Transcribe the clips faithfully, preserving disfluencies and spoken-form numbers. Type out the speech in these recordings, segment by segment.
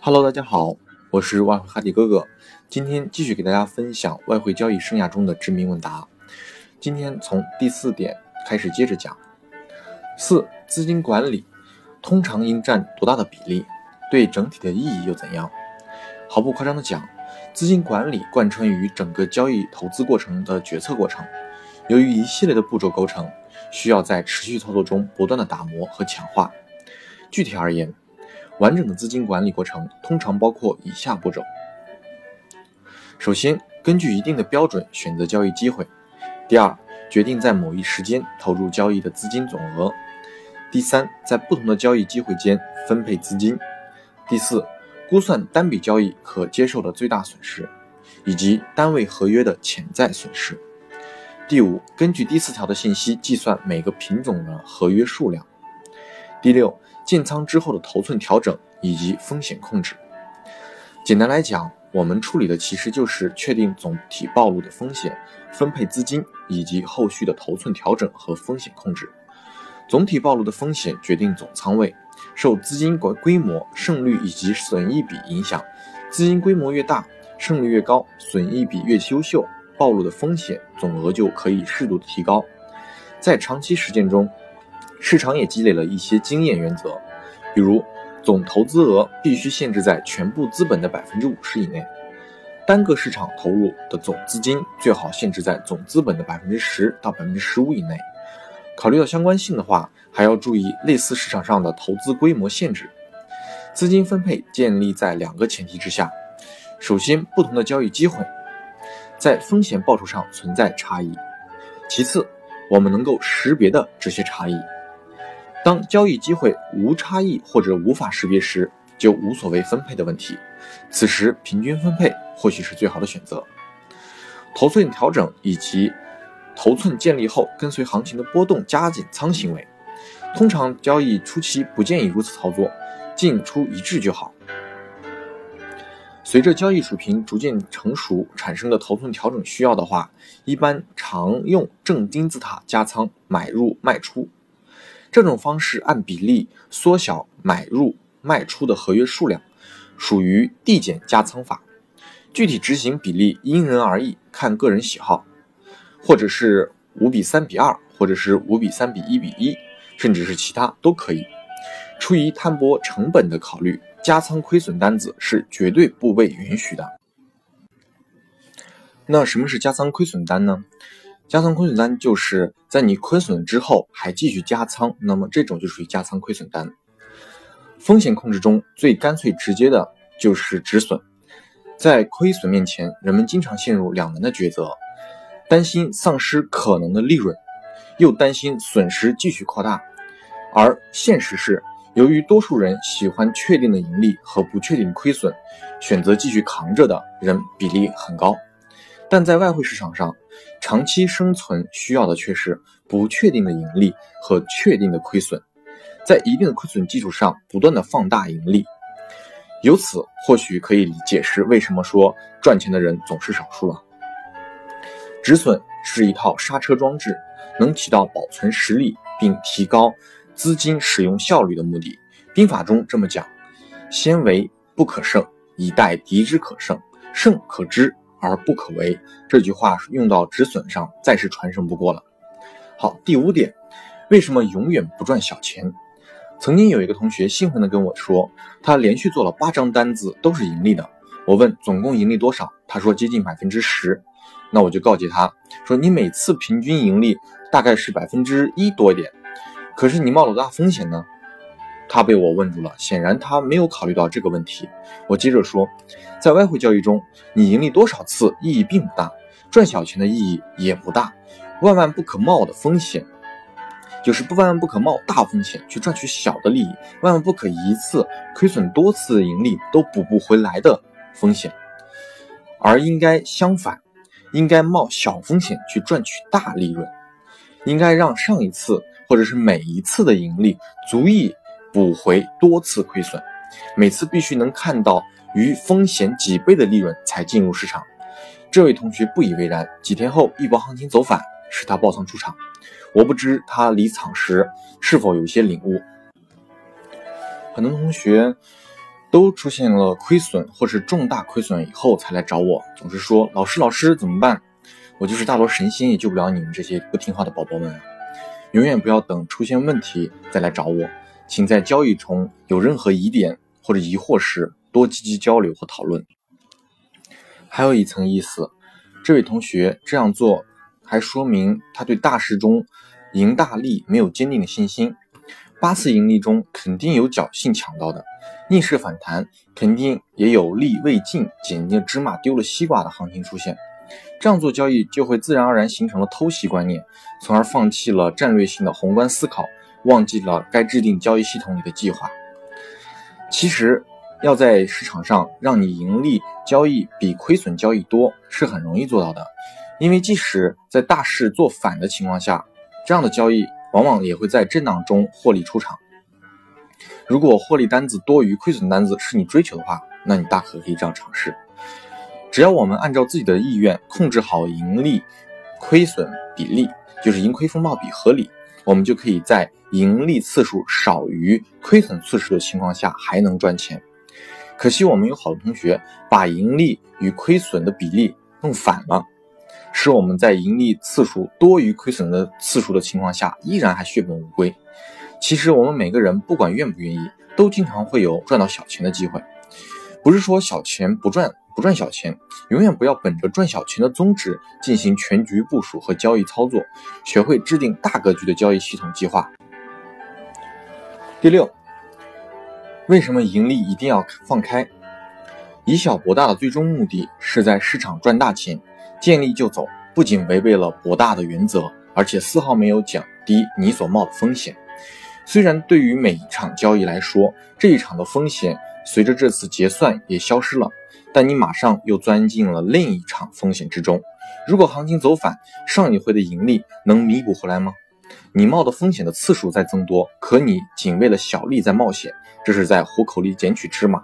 Hello， 大家好，我是外汇哈迪哥哥，今天继续给大家分享外汇交易生涯中的致命问答。今天从第四点开始接着讲。四、资金管理通常应占多大的比例？对整体的意义又怎样？毫不夸张的讲，资金管理贯穿于整个交易投资过程的决策过程，由于一系列的步骤构成，需要在持续操作中不断的打磨和强化。具体而言，完整的资金管理过程通常包括以下步骤。首先，根据一定的标准选择交易机会。第二，决定在某一时间投入交易的资金总额。第三，在不同的交易机会间分配资金。第四，估算单笔交易可接受的最大损失，以及单位合约的潜在损失。第五，根据第四条的信息计算每个品种的合约数量。第六，建仓之后的头寸调整以及风险控制。简单来讲，我们处理的其实就是确定总体暴露的风险，分配资金以及后续的头寸调整和风险控制。总体暴露的风险决定总仓位，受资金规模、胜率以及损益比影响。资金规模越大，胜率越高，损益比越优秀，暴露的风险总额就可以适度的提高。在长期实践中，市场也积累了一些经验原则，比如总投资额必须限制在全部资本的 百分之五十 以内，单个市场投入的总资金最好限制在总资本的 百分之十 到 百分之十五 以内。考虑到相关性的话，还要注意类似市场上的投资规模限制。资金分配建立在两个前提之下：首先，不同的交易机会在风险报酬上存在差异；其次，我们能够识别的这些差异。当交易机会无差异或者无法识别时，就无所谓分配的问题，此时平均分配或许是最好的选择。头寸调整以及头寸建立后跟随行情的波动加紧仓行为，通常交易初期不建议如此操作，进出一致就好。随着交易水平逐渐成熟，产生的头寸调整需要的话，一般常用正金字塔加仓买入卖出，这种方式按比例缩小买入卖出的合约数量，属于递减加仓法，具体执行比例因人而异，看个人喜好，或者是五比三比二，或者是五比三比一比一，甚至是其他都可以。出于摊薄成本的考虑，加仓亏损单子是绝对不被允许的。那什么是加仓亏损单呢？加仓亏损单就是在你亏损之后还继续加仓，那么这种就属于加仓亏损单。风险控制中最干脆直接的就是止损。在亏损面前，人们经常陷入两难的抉择，担心丧失可能的利润，又担心损失继续扩大。而现实是，由于多数人喜欢确定的盈利和不确定的亏损，选择继续扛着的人比例很高。但在外汇市场上，长期生存需要的却是不确定的盈利和确定的亏损，在一定的亏损基础上不断的放大盈利。由此或许可以解释为什么说赚钱的人总是少数了。止损是一套刹车装置，能起到保存实力并提高资金使用效率的目的。兵法中这么讲：先为不可胜，以待敌之可胜，胜可知而不可为。这句话用到止损上，再是传神不过了。好，第五点，为什么永远不赚小钱？曾经有一个同学兴奋地跟我说，他连续做了八张单子都是盈利的。我问总共盈利多少，他说接近 百分之十。 那我就告诫他说，你每次平均盈利大概是 百分之一 多一点，可是你冒了大风险呢。他被我问住了，显然他没有考虑到这个问题。我接着说，在外汇交易中，你盈利多少次意义并不大，赚小钱的意义也不大。万万不可冒的风险，就是万万不可冒大风险去赚取小的利益，万万不可一次亏损多次的盈利都补不回来的风险，而应该相反，应该冒小风险去赚取大利润，应该让上一次或者是每一次的盈利足以补回多次亏损，每次必须能看到于风险几倍的利润才进入市场。这位同学不以为然，几天后一波行情走反，使他爆仓出场。我不知他离场时是否有些领悟。很多同学都出现了亏损或是重大亏损以后才来找我，总是说老师老师怎么办？我就是大罗神仙也救不了你们这些不听话的宝宝们。永远不要等出现问题再来找我，请在交易中有任何疑点或者疑惑时多积极交流和讨论。还有一层意思，这位同学这样做还说明他对大事中赢大利没有坚定的信心。八次盈利中肯定有侥幸抢到的，逆势反弹肯定也有力未尽捡进芝麻丢了西瓜的行情出现。这样做交易就会自然而然形成了偷袭观念，从而放弃了战略性的宏观思考，忘记了该制定交易系统里的计划。其实要在市场上让你盈利交易比亏损交易多是很容易做到的，因为即使在大势做反的情况下，这样的交易往往也会在震荡中获利出场。如果获利单子多于亏损单子是你追求的话，那你大可可以这样尝试。只要我们按照自己的意愿控制好盈利亏损比例，就是盈亏风暴比合理，我们就可以在盈利次数少于亏损次数的情况下还能赚钱。可惜我们有好多同学把盈利与亏损的比例弄反了，使我们在盈利次数多于亏损的次数的情况下依然还血本无归。其实我们每个人不管愿不愿意都经常会有赚到小钱的机会，不是说小钱不赚不赚小钱，永远不要本着赚小钱的宗旨进行全局部署和交易操作，学会制定大格局的交易系统计划。第六，为什么盈利一定要放开？以小博大的最终目的是在市场赚大钱，见利就走，不仅违背了博大的原则，而且丝毫没有降低你所冒的风险。虽然对于每一场交易来说，这一场的风险随着这次结算也消失了，但你马上又钻进了另一场风险之中。如果行情走反，上一回的盈利能弥补回来吗？你冒的风险的次数在增多，可你仅为了小利在冒险，这是在虎口里捡取芝麻。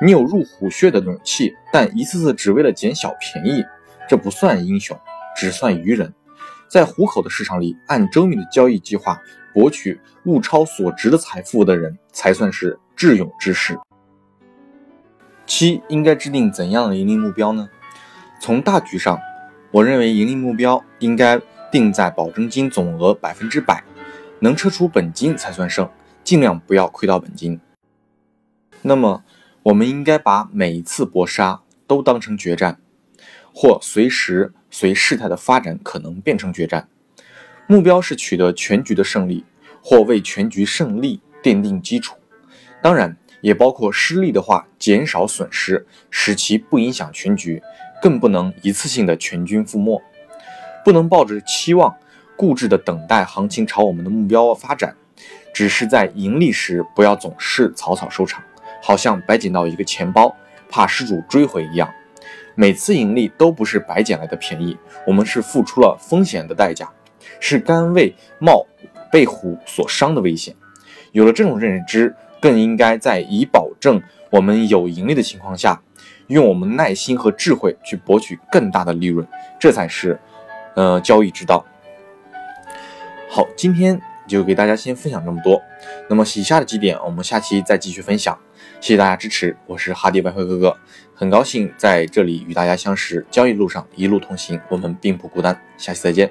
你有入虎穴的勇气，但一次次只为了捡小便宜，这不算英雄，只算愚人。在虎口的市场里，按周密的交易计划博取物超所值的财富的人，才算是智勇之士。七，应该制定怎样的盈利目标呢？从大局上，我认为盈利目标应该定在保证金总额 百分之百， 能撤除本金才算胜，尽量不要亏到本金。那么我们应该把每一次搏杀都当成决战，或随时随事态的发展可能变成决战。目标是取得全局的胜利，或为全局胜利奠定基础，当然也包括失利的话减少损失，使其不影响全局，更不能一次性的全军覆没。不能抱着期望固执的等待行情朝我们的目标发展，只是在盈利时不要总是草草收场，好像白捡到一个钱包怕失主追回一样。每次盈利都不是白捡来的便宜，我们是付出了风险的代价，是甘为冒被虎所伤的危险。有了这种认知，更应该在以保证我们有盈利的情况下，用我们耐心和智慧去博取更大的利润，这才是呃交易之道。好，今天就给大家先分享这么多，那么以下的几点我们下期再继续分享。谢谢大家支持，我是哈迪外汇哥哥，很高兴在这里与大家相识，交易路上一路同行，我们并不孤单，下期再见。